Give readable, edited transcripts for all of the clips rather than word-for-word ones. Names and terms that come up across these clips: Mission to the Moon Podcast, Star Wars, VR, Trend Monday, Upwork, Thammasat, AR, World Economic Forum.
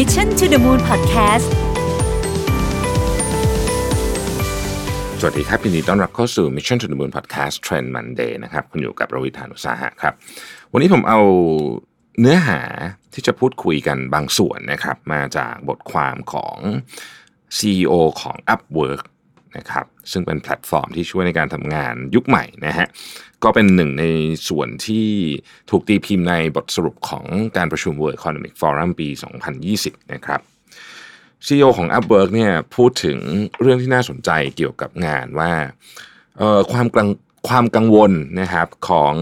Mission to the Moon Podcast สวัสดีครับยินดีต้อนรับเข้าสู่ Mission to the Moon Podcast Trend Monday นะครับคุณอยู่กับรวิธานอุตสาหะครับวันนี้ผมเอาเนื้อหาที่จะพูดคุยกันบางส่วนนะครับมาจากบทความของ CEO ของ Upworkนะครับซึ่งเป็นแพลตฟอร์มที่ช่วยในการทำงานยุคใหม่นะฮะก็เป็นหนึ่งในส่วนที่ถูกตีพิมพ์ในบทสรุปของการประชุม World Economic Forum ปี 2020 นะครับ CEO ของ Upwork เนี่ยพูดถึงเรื่องที่น่าสนใจเกี่ยวกับงานว่าความกังวลนะครับของ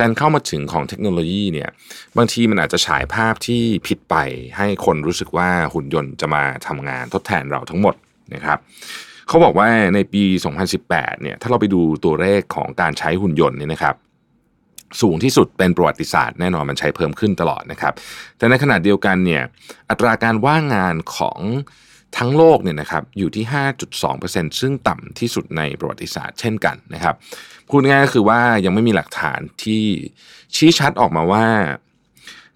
การเข้ามาถึงของเทคโนโลยีเนี่ยบางทีมันอาจจะฉายภาพที่ผิดไปให้คนรู้สึกว่าหุ่นยนต์จะมาทำงานทดแทนเราทั้งหมดนะครับเขาบอกว่าในปี 2018 เนี่ยถ้าเราไปดูตัวเลขของการใช้หุ่นยนต์เนี่ยนะครับสูงที่สุดเป็นประวัติศาสตร์แน่นอนมันใช้เพิ่มขึ้นตลอดนะครับแต่ในขณะเดียวกันเนี่ยอัตราการว่างงานของทั้งโลกเนี่ยนะครับอยู่ที่ 5.2% ซึ่งต่ำที่สุดในประวัติศาสตร์เช่นกันนะครับพูดง่ายๆคือว่ายังไม่มีหลักฐานที่ชี้ชัดออกมาว่า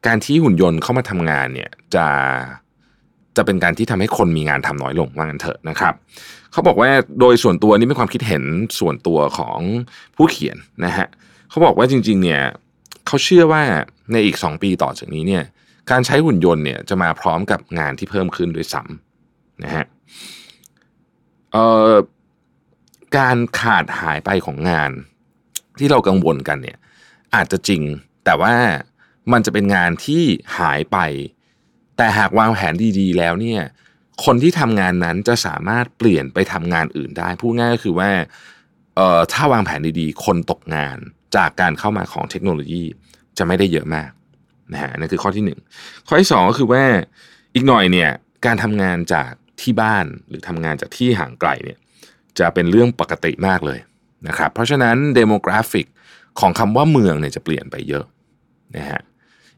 การที่หุ่นยนต์เข้ามาทำงานเนี่ยจะเป็นการที่ทำให้คนมีงานทำน้อยลงว่างั้นเถอะนะครับเขาบอกว่าโดยส่วนตัวนี่เป็นความคิดเห็นส่วนตัวของผู้เขียนนะฮะเขาบอกว่าจริงๆเนี่ยเขาเชื่อว่าในอีก2ปีต่อจากนี้เนี่ยการใช้หุ่นยนต์เนี่ยจะมาพร้อมกับงานที่เพิ่มขึ้นด้วยซ้ำนะฮะการขาดหายไปของงานที่เรากังวลกันเนี่ยอาจจะจริงแต่ว่ามันจะเป็นงานที่หายไปแต่หากวางแผนดีๆแล้วเนี่ยคนที่ทำงานนั้นจะสามารถเปลี่ยนไปทำงานอื่นได้พูดง่ายก็คือว่าถ้าวางแผนดีๆคนตกงานจากการเข้ามาของเทคโนโลยีจะไม่ได้เยอะมากนะฮะนั่นคือข้อที่1ข้อที่2ก็คือว่าอีกหน่อยเนี่ยการทำงานจากที่บ้านหรือทำงานจากที่ห่างไกลเนี่ยจะเป็นเรื่องปกติมากเลยนะครับเพราะฉะนั้นเดโมกราฟิกของคำว่าเมืองเนี่ยจะเปลี่ยนไปเยอะนะฮะ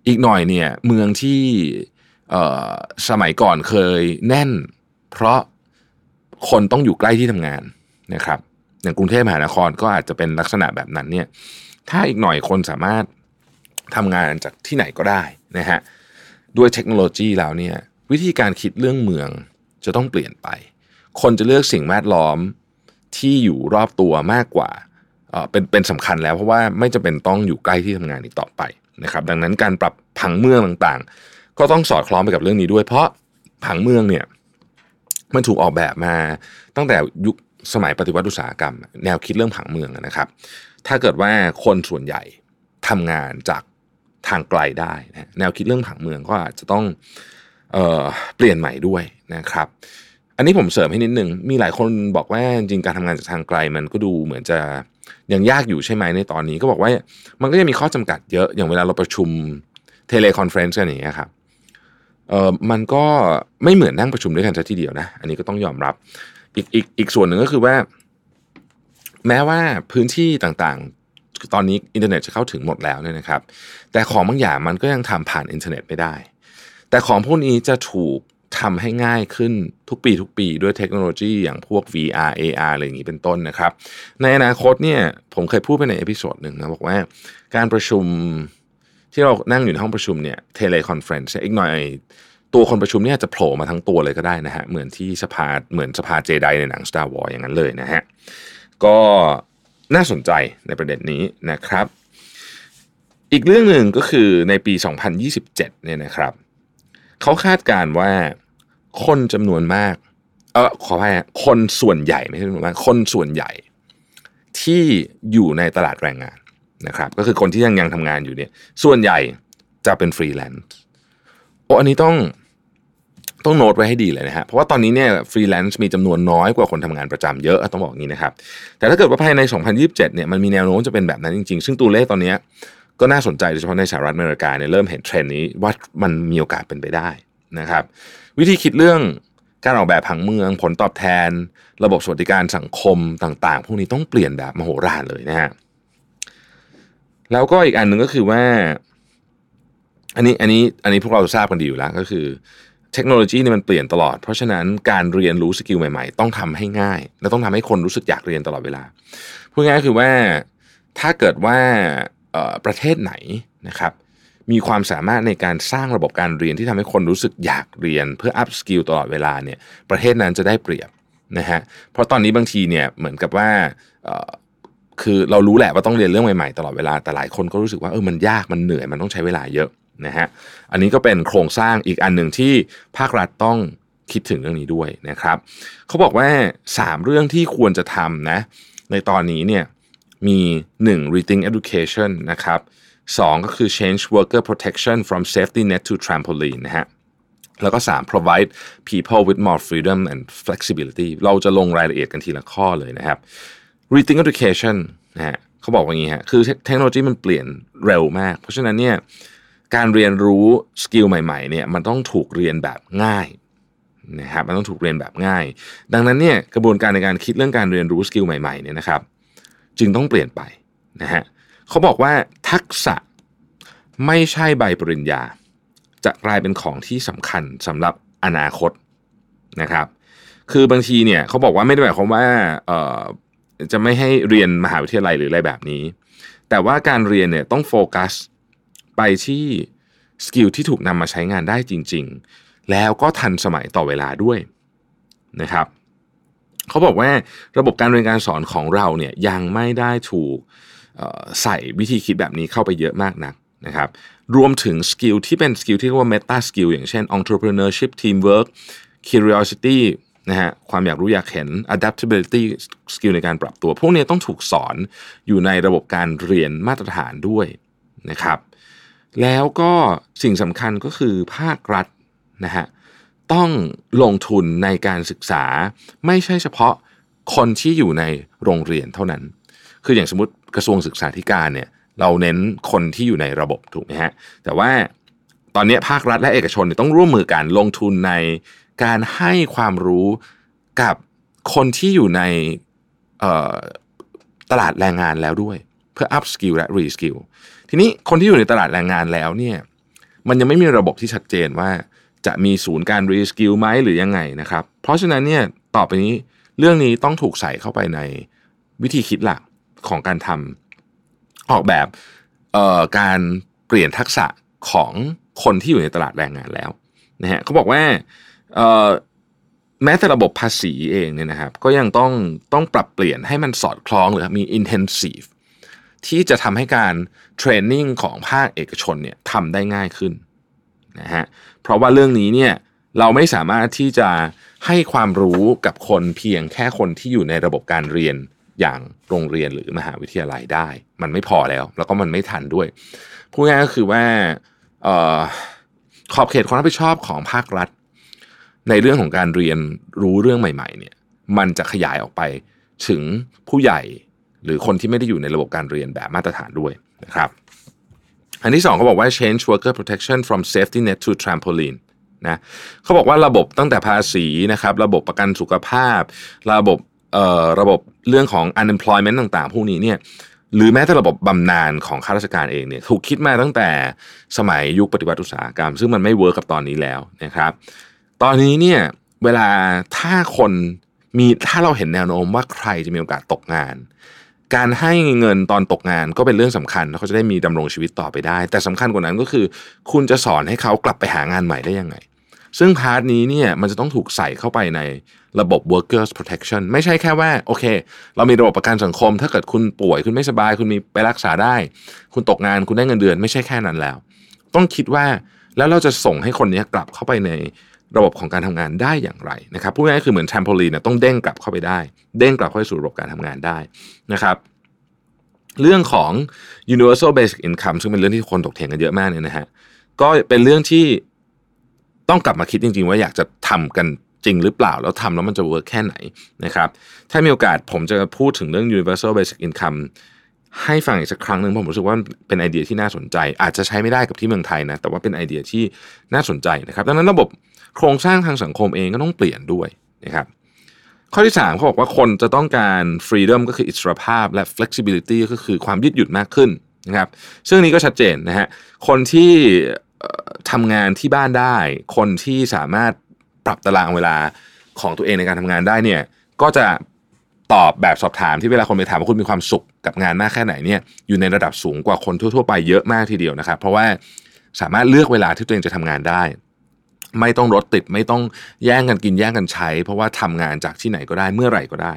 อีกหน่อยเนี่ยเมืองที่สมัยก่อนเคยแน่นเพราะคนต้องอยู่ใกล้ที่ทำงานนะครับอย่างกรุงเทพมหานครก็อาจจะเป็นลักษณะแบบนั้นเนี่ยถ้าอีกหน่อยคนสามารถทำงานจากที่ไหนก็ได้นะฮะด้วยเทคโนโลยีแล้วเนี่ยวิธีการคิดเรื่องเมืองจะต้องเปลี่ยนไปคนจะเลือกสิ่งแวดล้อมที่อยู่รอบตัวมากกว่าเป็นสำคัญแล้วเพราะว่าไม่จำเป็นต้องอยู่ใกล้ที่ทำงานอีกต่อไปนะครับดังนั้นการปรับผังเมืองต่างๆก็ต้องสอดคล้องไปกับเรื่องนี้ด้วยเพราะผังเมืองเนี่ยมันถูกออกแบบมาตั้งแต่ยุคสมัยปฏิวัติอุตสาหกรรมแนวคิดเรื่องผังเมืองนะครับถ้าเกิดว่าคนส่วนใหญ่ทำงานจากทางไกลได้นะแนวคิดเรื่องผังเมืองก็อาจจะต้องเปลี่ยนใหม่ด้วยนะครับอันนี้ผมเสริมให้นิดนึงมีหลายคนบอกว่าจริงการทำงานจากทางไกลมันก็ดูเหมือนจะยังยากอยู่ใช่ไหมในตอนนี้ก็บอกว่ามันก็ยังมีข้อจำกัดเยอะอย่างเวลาเราประชุมเทเลคอนเฟรนซ์กันอย่างเงี้ยครับมันก็ไม่เหมือนนั่งประชุมด้วยกันซะทีเดียวนะอันนี้ก็ต้องยอมรับอีกส่วนหนึ่งก็คือว่าแม้ว่าพื้นที่ต่างๆตอนนี้อินเทอร์เน็ตจะเข้าถึงหมดแล้วเนี่ยนะครับแต่ของบางอย่างมันก็ยังทำผ่านอินเทอร์เน็ตไม่ได้แต่ของพวกนี้จะถูกทำให้ง่ายขึ้นทุกปีด้วยเทคโนโลยีอย่างพวก VR AR อะไรอย่างนี้เป็นต้นนะครับในอนาคตเนี่ยผมเคยพูดไปในเอพิโซดหนึ่งนะบอกว่าการประชุมที่เรานั่งอยู่ในห้องประชุมเนี่ยเทเลคอนเฟรนซ์อีกหน่อยตัวคนประชุมเนี่ยจะโผล่มาทั้งตัวเลยก็ได้นะฮะเหมือนที่สภาเจไดในหนัง Star Wars อย่างนั้นเลยนะฮะก็น่าสนใจในประเด็นนี้นะครับอีกเรื่องหนึ่งก็คือในปี 2027 เนี่ยนะครับเขาคาดการณ์ว่าคนจำนวนมากขออภัยคนส่วนใหญ่ไม่ใช่จำนวนมากคนส่วนใหญ่ที่อยู่ในตลาดแรงงานนะครับก็คือคนที่ยังทำงานอยู่เนี่ยส่วนใหญ่จะเป็นฟรีแลนซ์อันนี้ต้องโน้ตไว้ให้ดีเลยนะฮะเพราะว่าตอนนี้เนี่ยฟรีแลนซ์มีจำนวนน้อยกว่าคนทำงานประจำเยอะต้องบอกอย่างนี้นะครับแต่ถ้าเกิดว่าภายใน 2027 เนี่ยมันมีแนวโน้มจะเป็นแบบนั้นจริงๆซึ่งตัวเลขตอนนี้ก็น่าสนใจโดยเฉพาะในสหรัฐอเมริกาเนี่ยเริ่มเห็นเทรนด์นี้ว่ามันมีโอกาสเป็นไปได้นะครับวิธีคิดเรื่องการออกแบบผังเมืองผลตอบแทนระบบสวัสดิการสังคมต่างๆพวกนี้ต้องเปลี่ยนแบบมโหฬารเลยนะฮะแล้วก็อีกอันนึงก็คือว่าอันนี้พวกเราทราบกันดีอยู่แล้วก็คือเทคโนโลยีเนี่ยมันเปลี่ยนตลอดเพราะฉะนั้นการเรียนรู้สกิลใหม่ๆต้องทำให้ง่ายและต้องทำให้คนรู้สึกอยากเรียนตลอดเวลาพูดง่ายๆคือว่าถ้าเกิดว่าประเทศไหนนะครับ มีความสามารถในการสร้างระบบการเรียนที่ทำให้คนรู้สึกอยากเรียนเพื่ออัพสกิลตลอดเวลาเนี่ยประเทศนั้นจะได้เปรียบนะฮะเพราะตอนนี้บางทีเนี่ยเหมือนกับว่าคือเรารู้แหละว่าต้องเรียนเรื่องใหม่ๆตลอดเวลาแต่หลายคนก็รู้สึกว่ามันยากมันเหนื่อยมันต้องใช้เวลาเยอะนะฮะอันนี้ก็เป็นโครงสร้างอีกอันหนึ่งที่ภาครัฐต้องคิดถึงเรื่องนี้ด้วยนะครับเขาบอกว่า3เรื่องที่ควรจะทำนะในตอนนี้เนี่ยมี1 rethink education นะครับ2ก็คือ change worker protection from safety net to trampoline นะฮะแล้วก็3 provide people with more freedom and flexibility เราจะลงรายละเอียดกันทีละข้อเลยนะครับ rethink education นะฮะเขาบอกว่าอย่างนี้ฮะคือเทคโนโลยีมันเปลี่ยนเร็วมากเพราะฉะนั้นเนี่ยการเรียนรู้สกิลใหม่ๆเนี่ยมันต้องถูกเรียนแบบง่ายนะครับมันต้องถูกเรียนแบบง่ายดังนั้นเนี่ยกระบวนการในการคิดเรื่องการเรียนรู้สกิลใหม่ๆเนี่ยนะครับจึงต้องเปลี่ยนไปนะฮะเขาบอกว่าทักษะไม่ใช่ใบปริญญาจะกลายเป็นของที่สำคัญสำหรับอนาคตนะครับคือบางทีเนี่ยเขาบอกว่าไม่ได้หมายความว่าจะไม่ให้เรียนมหาวิทยาลัยหรืออะไรแบบนี้แต่ว่าการเรียนเนี่ยต้องโฟกัสไปที่สกิลที่ถูกนำมาใช้งานได้จริงๆแล้วก็ทันสมัยต่อเวลาด้วยนะครับเขาบอกว่าระบบการเรียนการสอนของเราเนี่ยยังไม่ได้ถูกใส่วิธีคิดแบบนี้เข้าไปเยอะมากนักนะครับรวมถึงสกิลที่เป็นสกิลที่เรียกว่าเมตาสกิลอย่างเช่น entrepreneurship teamwork curiosity นะฮะความอยากรู้อยากเห็น adaptability สกิลในการปรับตัวพวกนี้ต้องถูกสอนอยู่ในระบบการเรียนมาตรฐานด้วยนะครับแล้วก็สิ่งสำคัญก็คือภาครัฐนะฮะต้องลงทุนในการศึกษาไม่ใช่เฉพาะคนที่อยู่ในโรงเรียนเท่านั้นคืออย่างสมมติกระทรวงศึกษาธิการเนี่ยเราเน้นคนที่อยู่ในระบบถูกไหมฮะแต่ว่าตอนนี้ภาครัฐและเอกชนต้องร่วมมือกันลงทุนในการให้ความรู้กับคนที่อยู่ในตลาดแรงงานแล้วด้วยเพื่ออัพสกิลและรีสกิลทีนี้คนที่อยู่ในตลาดแรงงานแล้วเนี่ยมันยังไม่มีระบบที่ชัดเจนว่าจะมีศูนย์การรีสกิลไหมหรือยังไงนะครับเพราะฉะนั้นเนี่ยต่อไปนี้เรื่องนี้ต้องถูกใส่เข้าไปในวิธีคิดหลักของการทำออกแบบการเปลี่ยนทักษะของคนที่อยู่ในตลาดแรงงานแล้วนะฮะเขาบอกว่าแม้แต่ระบบภาษีเองเนี่ยนะครับก็ยังต้องปรับเปลี่ยนให้มันสอดคล้องหรือมี intensive ที่จะทำให้การเทรนนิ่งของภาคเอกชนเนี่ยทำได้ง่ายขึ้นนะฮะเพราะว่าเรื่องนี้เนี่ยเราไม่สามารถที่จะให้ความรู้กับคนเพียงแค่คนที่อยู่ในระบบการเรียนอย่างโรงเรียนหรือมหาวิทยาลัยได้มันไม่พอแล้วก็มันไม่ทันด้วยพูดง่ายก็คือว่าขอบเขตความรับผิดชอบของภาครัฐในเรื่องของการเรียนรู้เรื่องใหม่ๆเนี่ยมันจะขยายออกไปถึงผู้ใหญ่หรือคนที่ไม่ได้อยู่ในระบบการเรียนแบบมาตรฐานด้วยนะครับอันที่2เขาบอกว่า change worker protection from safety net to trampoline นะเขาบอกว่าระบบตั้งแต่ภาษีนะครับระบบประกันสุขภาพระบบเรื่องของ unemployment ต่างๆพวกนี้เนี่ยหรือแม้แต่ระบบบำนาญของข้าราชการเองเนี่ยถูกคิดมาตั้งแต่สมัยยุคปฏิวัติอุตสาหกรรมซึ่งมันไม่เวิร์คกับตอนนี้แล้วนะครับตอนนี้เนี่ยเวลาถ้าเราเห็นแนวโน้มว่าใครจะมีโอกาสตกงานการให้เงินตอนตกงานก็เป็นเรื่องสำคัญเขาจะได้มีดำรงชีวิตต่อไปได้แต่สำคัญกว่านั้นก็คือคุณจะสอนให้เขากลับไปหางานใหม่ได้ยังไงซึ่งพาร์ทนี้เนี่ยมันจะต้องถูกใส่เข้าไปในระบบ workers protection ไม่ใช่แค่ว่าโอเคเรามีระบบประกันสังคมถ้าเกิดคุณป่วยคุณไม่สบายคุณมีไปรักษาได้คุณตกงานคุณได้เงินเดือนไม่ใช่แค่นั้นแล้วต้องคิดว่าแล้วเราจะส่งให้คนนี้กลับเข้าไปในระบบของการทำงานได้อย่างไรนะครับพูดง่ายๆคือเหมือนแทมโพลีนต้องเด้งกลับเข้าไปได้เด้งกลับเข้าสู่ระบบการทำงานได้นะครับเรื่องของ universal basic income ซึ่งเป็นเรื่องที่คนถกเถียงกันเยอะมากเนี่ยนะฮะก็เป็นเรื่องที่ต้องกลับมาคิดจริงๆว่าอยากจะทำกันจริงหรือเปล่าแล้วทำแล้วมันจะเวิร์คแค่ไหนนะครับถ้ามีโอกาสผมจะพูดถึงเรื่อง universal basic income ให้ฟังอีกสักครั้งหนึ่งเพราะผมรู้สึกว่าเป็นไอเดียที่น่าสนใจอาจจะใช้ไม่ได้กับที่เมืองไทยนะแต่ว่าเป็นไอเดียที่น่าสนใจนะครับดังนั้นระบบโครงสร้างทางสังคมเองก็ต้องเปลี่ยนด้วยนะครับข้อที่3เขาบอกว่าคนจะต้องการ freedom ก็คืออิสรภาพและ flexibility ก็คือความยืดหยุ่นมากขึ้นนะครับซึ่งนี้ก็ชัดเจนนะฮะคนที่ทำงานที่บ้านได้คนที่สามารถปรับตารางเวลาของตัวเองในการทำงานได้เนี่ยก็จะตอบแบบสอบถามที่เวลาคนไปถามว่าคุณมีความสุขกับงานมากแค่ไหนเนี่ยอยู่ในระดับสูงกว่าคนทั่วๆไปเยอะมากทีเดียวนะครับเพราะว่า สามารถเลือกเวลาที่ตัวเองจะทำงานได้ไม่ต้องรถติดไม่ต้องแย่งกันกินแย่งกันใช้เพราะว่าทำงานจากที่ไหนก็ได้เมื่อไหร่ก็ได้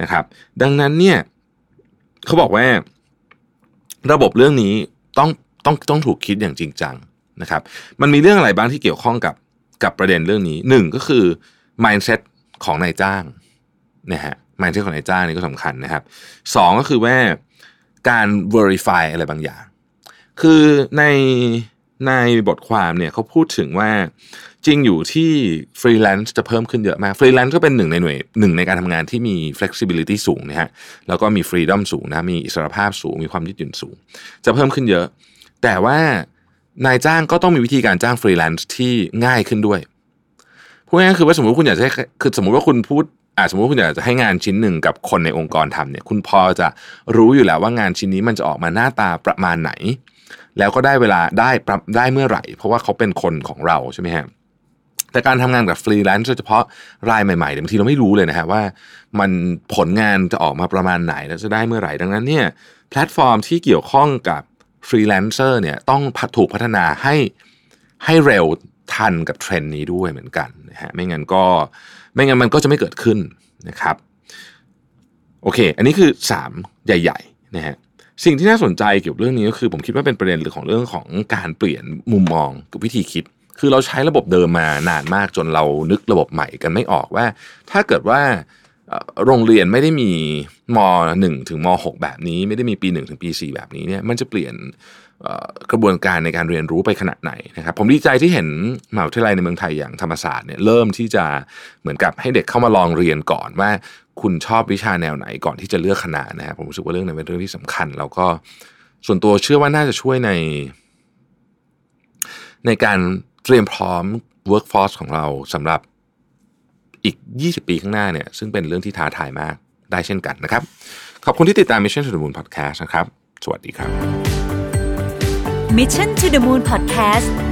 นะครับดังนั้นเนี่ยเขาบอกว่าระบบเรื่องนี้ต้องถูกคิดอย่างจริงจังนะครับมันมีเรื่องอะไรบ้างที่เกี่ยวข้องกับประเด็นเรื่องนี้หนึ่งก็คือ mindset ของนายจ้างนะฮะ mindset ของนายจ้างนี่ก็สำคัญนะครับสองก็คือว่าการ verify อะไรบางอย่างคือในบทความเนี่ยเขาพูดถึงว่าจริงอยู่ที่ฟรีแลนซ์จะเพิ่มขึ้นเยอะมากฟรีแลนซ์ก็เป็นหนึ่งในการทำงานที่มี flexibility สูงนะฮะแล้วก็มี freedom สูงนะมีอิสรภาพสูงมีความยืดหยุ่นสูงจะเพิ่มขึ้นเยอะแต่ว่านายจ้างก็ต้องมีวิธีการจ้างฟรีแลนซ์ที่ง่ายขึ้นด้วยพูดง่ายๆคือว่าสมมุติคุณอยากจะให้คือสมมุติว่าคุณพูดสมมุติว่าคุณอยากจะให้งานชิ้นหนึ่งกับคนในองค์กรทำเนี่ยคุณพอจะรู้อยู่แล้วว่างานชิ้นนี้มันจะออกมาหน้าตาประมาณไหนแล้วก็ได้เวลาได้เมื่อไหร่เพราะว่าเขาเป็นคนของเราใช่ไหมฮะแต่การทำงานกับฟรีแลนซ์โดยเฉพาะรายใหม่ๆบางทีเราไม่รู้เลยนะฮะว่ามันผลงานจะออกมาประมาณไหนแล้วจะได้เมื่อไหร่ดังนั้นเนี่ยแพลตฟอร์มที่เกี่ยวข้องกับฟรีแลนเซอร์เนี่ยต้องถูกพัฒนาให้เร็วทันกับเทรนด์นี้ด้วยเหมือนกันนะฮะไม่งั้นมันก็จะไม่เกิดขึ้นนะครับโอเคอันนี้คือ3ใหญ่ๆนะฮะสิ่งที่น่าสนใจเกี่ยวกับเรื่องนี้ก็คือผมคิดว่าเป็นประเด็นหรือของเรื่องของการเปลี่ยนมุมมองกับวิธีคิดคือเราใช้ระบบเดิมมานานมากจนเรานึกระบบใหม่กันไม่ออกว่าถ้าเกิดว่าโรงเรียนไม่ได้มีม.1 ถึงม.6 แบบนี้ไม่ได้มีปี1ถึงปี4แบบนี้เนี่ยมันจะเปลี่ยนกระบวนการในการเรียนรู้ไปขนาดไหนนะครับผมดีใจที่เห็นมหาวิทยาลัยในเมืองไทยอย่างธรรมศาสตร์เนี่ยเริ่มที่จะเหมือนกับให้เด็กเข้ามาลองเรียนก่อนว่าคุณชอบวิชาแนวไหนก่อนที่จะเลือกคณะนะครับผมรู้สึกว่าเรื่องนี้เป็นเรื่องที่สำคัญแล้วก็ส่วนตัวเชื่อว่าน่าจะช่วยในการเตรียมพร้อม workforce ของเราสำหรับอีก20ปีข้างหน้าเนี่ยซึ่งเป็นเรื่องที่ท้าทายมากได้เช่นกันนะครับขอบคุณที่ติดตาม Mission to the Moon Podcast นะครับสวัสดีครับMission to the Moon Podcast